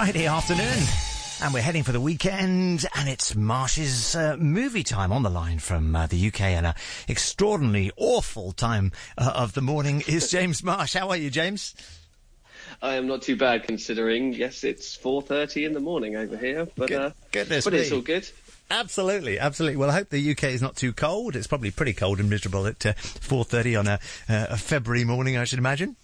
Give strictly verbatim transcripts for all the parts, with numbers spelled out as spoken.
Friday afternoon, and we're heading for the weekend, and it's Marsh's uh, movie time on the line from uh, the U K, and an extraordinarily awful time uh, of the morning is James Marsh. How are you, James? I am not too bad, considering, yes, it's four thirty in the morning over here, but, Good, uh, goodness but it's all good. Absolutely, absolutely. Well, I hope the U K is not too cold. It's probably pretty cold and miserable at uh, four thirty on a, uh, a February morning, I should imagine.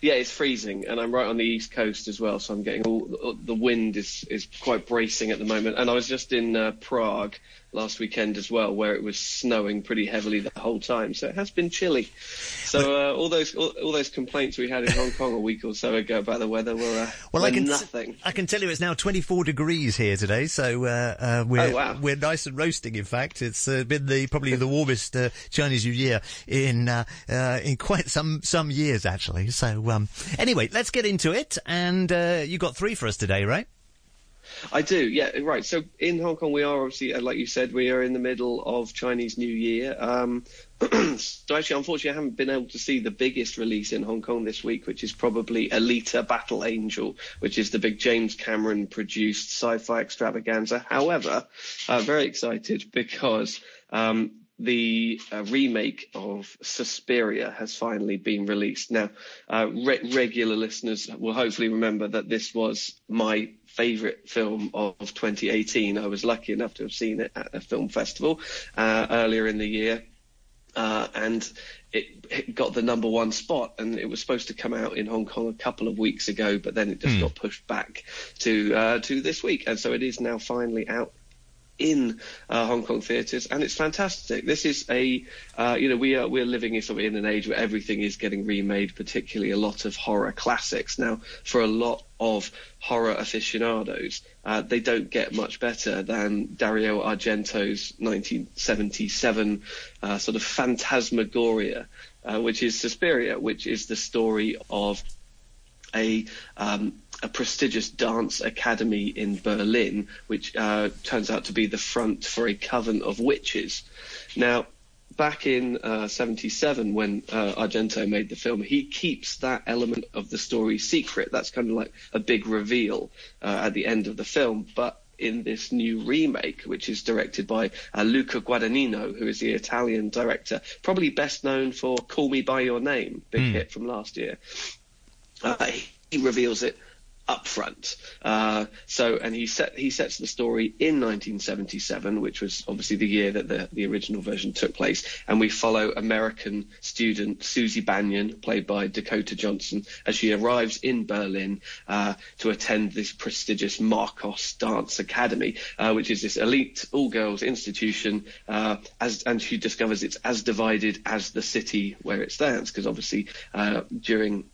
Yeah, it's freezing, and I'm right on the East Coast as well, so I'm getting all... The wind is, is quite bracing at the moment, and I was just in uh, Prague last weekend as well, where it was snowing pretty heavily the whole time, so it has been chilly. So uh, all those all, all those complaints we had in Hong Kong a week or so ago about the weather were, uh, well, were I can nothing. T- I can tell you it's now twenty-four degrees here today, so uh, uh, we're oh, wow. we're nice and roasting, in fact. It's uh, been the probably the warmest uh, Chinese New Year in uh, uh, in quite some, some years, actually. So um, anyway, let's get into it, and uh, you got three for us today, right? I do, yeah, right. So in Hong Kong, we are obviously, like you said, we are in the middle of Chinese New Year. Um, so actually, unfortunately, I haven't been able to see the biggest release in Hong Kong this week, which is probably Alita Battle Angel, which is the big James Cameron-produced sci-fi extravaganza. However, I'm very excited because... Um, The uh, remake of Suspiria has finally been released. Now, uh, re- regular listeners will hopefully remember that this was my favourite film of twenty eighteen. I was lucky enough to have seen it at a film festival uh, earlier in the year. Uh, and it, it got the number one spot, and it was supposed to come out in Hong Kong a couple of weeks ago, but then it just mm. got pushed back to uh, to this week. And so it is now finally out in uh, Hong Kong theatres, and it's fantastic. This is a, uh, you know, we are we're living in sort of in an age where everything is getting remade, particularly a lot of horror classics. Now, for a lot of horror aficionados, uh, they don't get much better than Dario Argento's nineteen seventy-seven uh, sort of phantasmagoria, uh, which is Suspiria, which is the story of a um, a prestigious dance academy in Berlin, which uh, turns out to be the front for a coven of witches. Now, back in seventy-seven, when uh, Argento made the film, he keeps that element of the story secret. That's kind of like a big reveal uh, at the end of the film. But in this new remake, which is directed by uh, Luca Guadagnino, who is the Italian director, probably best known for Call Me By Your Name, big mm. hit from last year, uh, he reveals it up front. Uh, so, and he set, he sets the story in nineteen seventy-seven, which was obviously the year that the, the original version took place. And we follow American student Susie Banyan, played by Dakota Johnson, as she arrives in Berlin uh, to attend this prestigious Markus Dance Academy, uh, which is this elite all-girls institution. Uh, as and she discovers it's as divided as the city where it stands, because obviously uh, during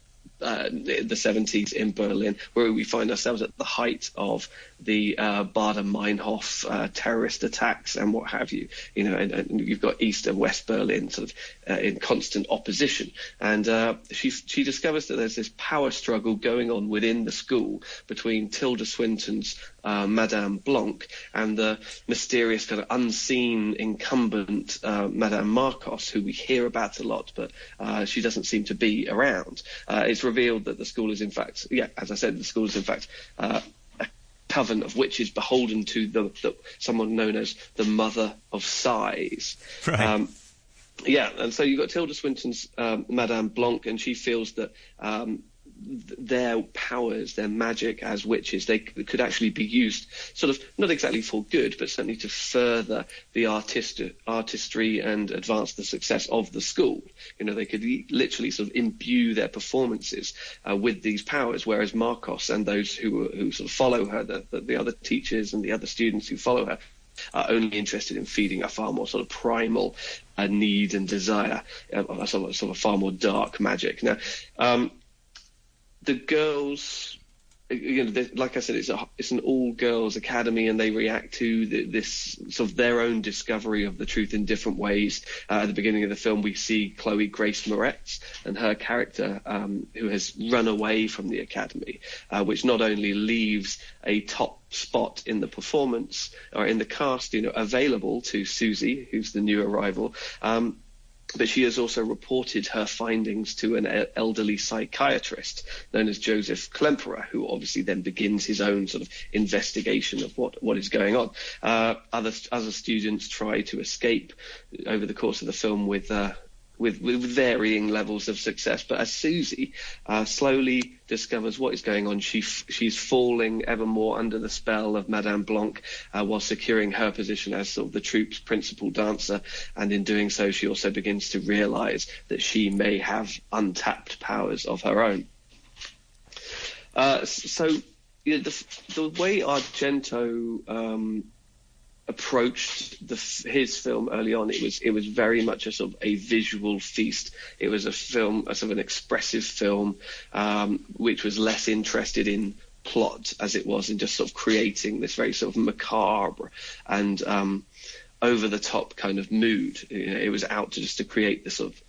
Uh, the seventies in Berlin, where we find ourselves at the height of the uh, Baden-Meinhof uh, terrorist attacks and what have you. You know, and, and you've got East and West Berlin sort of uh, in constant opposition. And uh, she she discovers that there's this power struggle going on within the school between Tilda Swinton's uh, Madame Blanc and the mysterious kind of unseen incumbent uh, Madame Marcos, who we hear about a lot, but uh, she doesn't seem to be around. Uh, it's revealed that the school is in fact, yeah, as I said, the school is in fact uh, a coven of witches beholden to the, the someone known as the Mother of Sighs. Right. Um, yeah, and so you've got Tilda Swinton's um, Madame Blanc, and she feels that um, th- their powers, their magic as witches, they c- could actually be used sort of not exactly for good, but certainly to further the artist- artistry and advance the success of the school. You know, they could e- literally sort of imbue their performances uh, with these powers, whereas Marcos and those who who sort of follow her, the, the, the other teachers and the other students who follow her, are only interested in feeding a far more sort of primal uh, need and desire, uh, sort of, sort of far more dark magic. Now, um, the girls, you know, like I said, it's a, it's an all-girls academy, and they react to the, this sort of their own discovery of the truth in different ways. Uh, at the beginning of the film, we see Chloe Grace Moretz and her character, um, who has run away from the academy, uh, which not only leaves a top spot in the performance or in the cast, you know, available to Susie, who's the new arrival, um, but she has also reported her findings to an elderly psychiatrist known as Joseph Klemperer, who obviously then begins his own sort of investigation of what, what is going on. Uh, other other students try to escape over the course of the film with uh, with, with varying levels of success. But as Susie uh, slowly discovers what is going on, she f- she's falling ever more under the spell of Madame Blanc, uh, while securing her position as sort of the troupe's principal dancer. And in doing so, she also begins to realise that she may have untapped powers of her own. Uh, so you know, the, the way Argento... Um, approached the, his film early on, it was it was very much a sort of a visual feast. It was a film, a sort of an expressive film, um, which was less interested in plot as it was in just sort of creating this very sort of macabre and um, over-the-top kind of mood. You know, it was out to just to create this sort of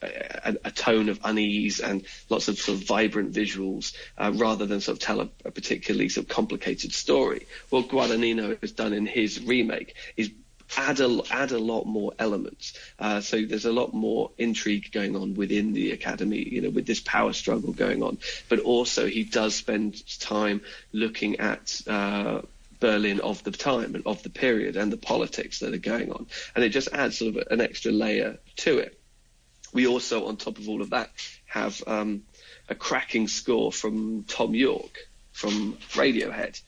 a, a tone of unease and lots of sort of vibrant visuals, uh, rather than sort of tell a, a particularly sort of complicated story. What Guadagnino has done in his remake is add a add a lot more elements. Uh, so there's a lot more intrigue going on within the academy, you know, with this power struggle going on. But also he does spend time looking at Uh, Berlin of the time and of the period and the politics that are going on, and it just adds sort of an extra layer to it. We also, on top of all of that, have um, a cracking score from Thom Yorke from Radiohead.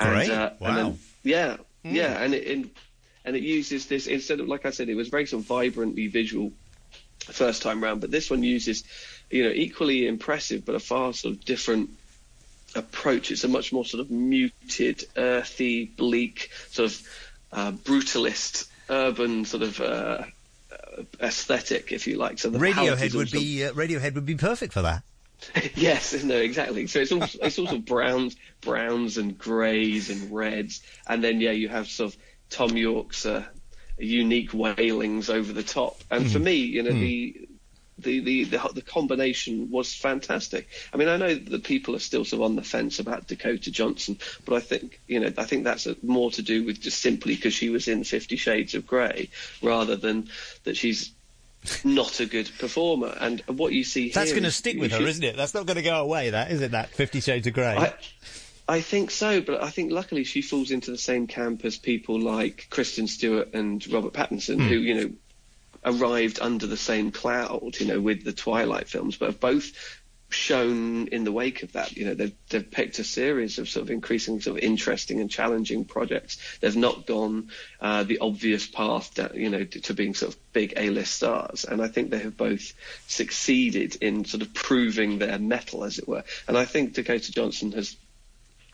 And, all right. Uh, wow. And then, yeah, mm. yeah, and it and, and it uses this instead of, like I said, it was very sort of vibrantly visual the first time round, but this one uses, you know, equally impressive but a far sort of different approach. It's a much more sort of muted, earthy, bleak, sort of uh, brutalist, urban sort of uh, aesthetic, if you like. So the Radiohead would be uh, Radiohead would be perfect for that. Yes, no, exactly. So it's all it's all sort of browns, browns and greys and reds, and then yeah, you have sort of Thom Yorke's uh, unique wailings over the top. And mm. for me, you know mm. the. The, the the the combination was fantastic. I mean, I know that people are still sort of on the fence about Dakota Johnson, but I think you know I think that's a, more to do with just simply because she was in Fifty Shades of Grey, rather than that she's not a good performer. And what you see that's here, that's going to stick with her, should, isn't it? That's not going to go away. That is it. That Fifty Shades of Grey. I, I think so, but I think luckily she falls into the same camp as people like Kristen Stewart and Robert Pattinson, mm. who you know. arrived under the same cloud, you know, with the Twilight films, but have both shown in the wake of that, you know, they've, they've picked a series of sort of increasingly sort of interesting and challenging projects. They've not gone uh, the obvious path, that, you know, to, to being sort of big A-list stars. And I think they have both succeeded in sort of proving their mettle, as it were. And I think Dakota Johnson has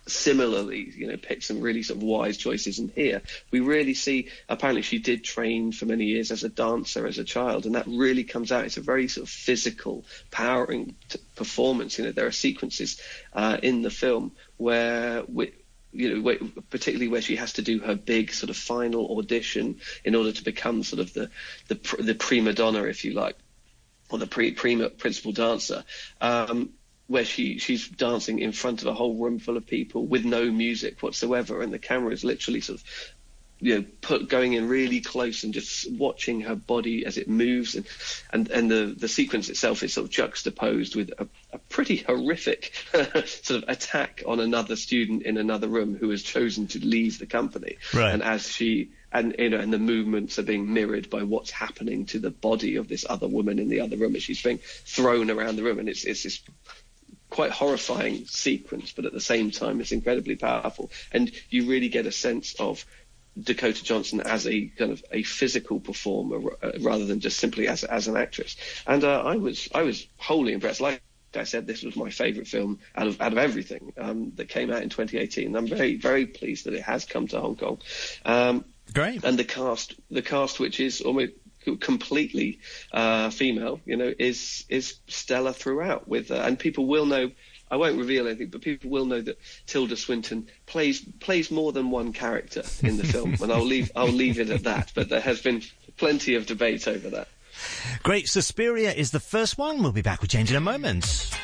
similarly, you know, picked some really sort of wise choices. And here we really see, apparently she did train for many years as a dancer as a child, and that really comes out. It's a very sort of physical, powering t- performance. You know, there are sequences uh, in the film where we, you know, where, particularly where she has to do her big sort of final audition in order to become sort of the the, pr- the prima donna, if you like, or the pre- prima principal dancer. Um, where she, she's dancing in front of a whole room full of people with no music whatsoever, and the camera is literally sort of, you know, put, going in really close and just watching her body as it moves. And and, and the, the sequence itself is sort of juxtaposed with a, a pretty horrific sort of attack on another student in another room who has chosen to leave the company. Right. And as she... And you know, and the movements are being mirrored by what's happening to the body of this other woman in the other room as she's being thrown around the room. And it's it's this quite horrifying sequence, but at the same time, it's incredibly powerful. And you really get a sense of Dakota Johnson as a kind of a physical performer uh, rather than just simply as as an actress. And uh, I was I was wholly impressed. Like I said, this was my favourite film out of out of everything um, that came out in twenty eighteen. I'm very very pleased that it has come to Hong Kong. Um, Great. And the cast, the cast which is almost completely uh, female, you know, is is stellar throughout. With uh, and people will know. I won't reveal anything, but people will know that Tilda Swinton plays plays more than one character in the film, and I'll leave I'll leave it at that. But there has been plenty of debate over that. Great. Suspiria is the first one. We'll be back with James in a moment.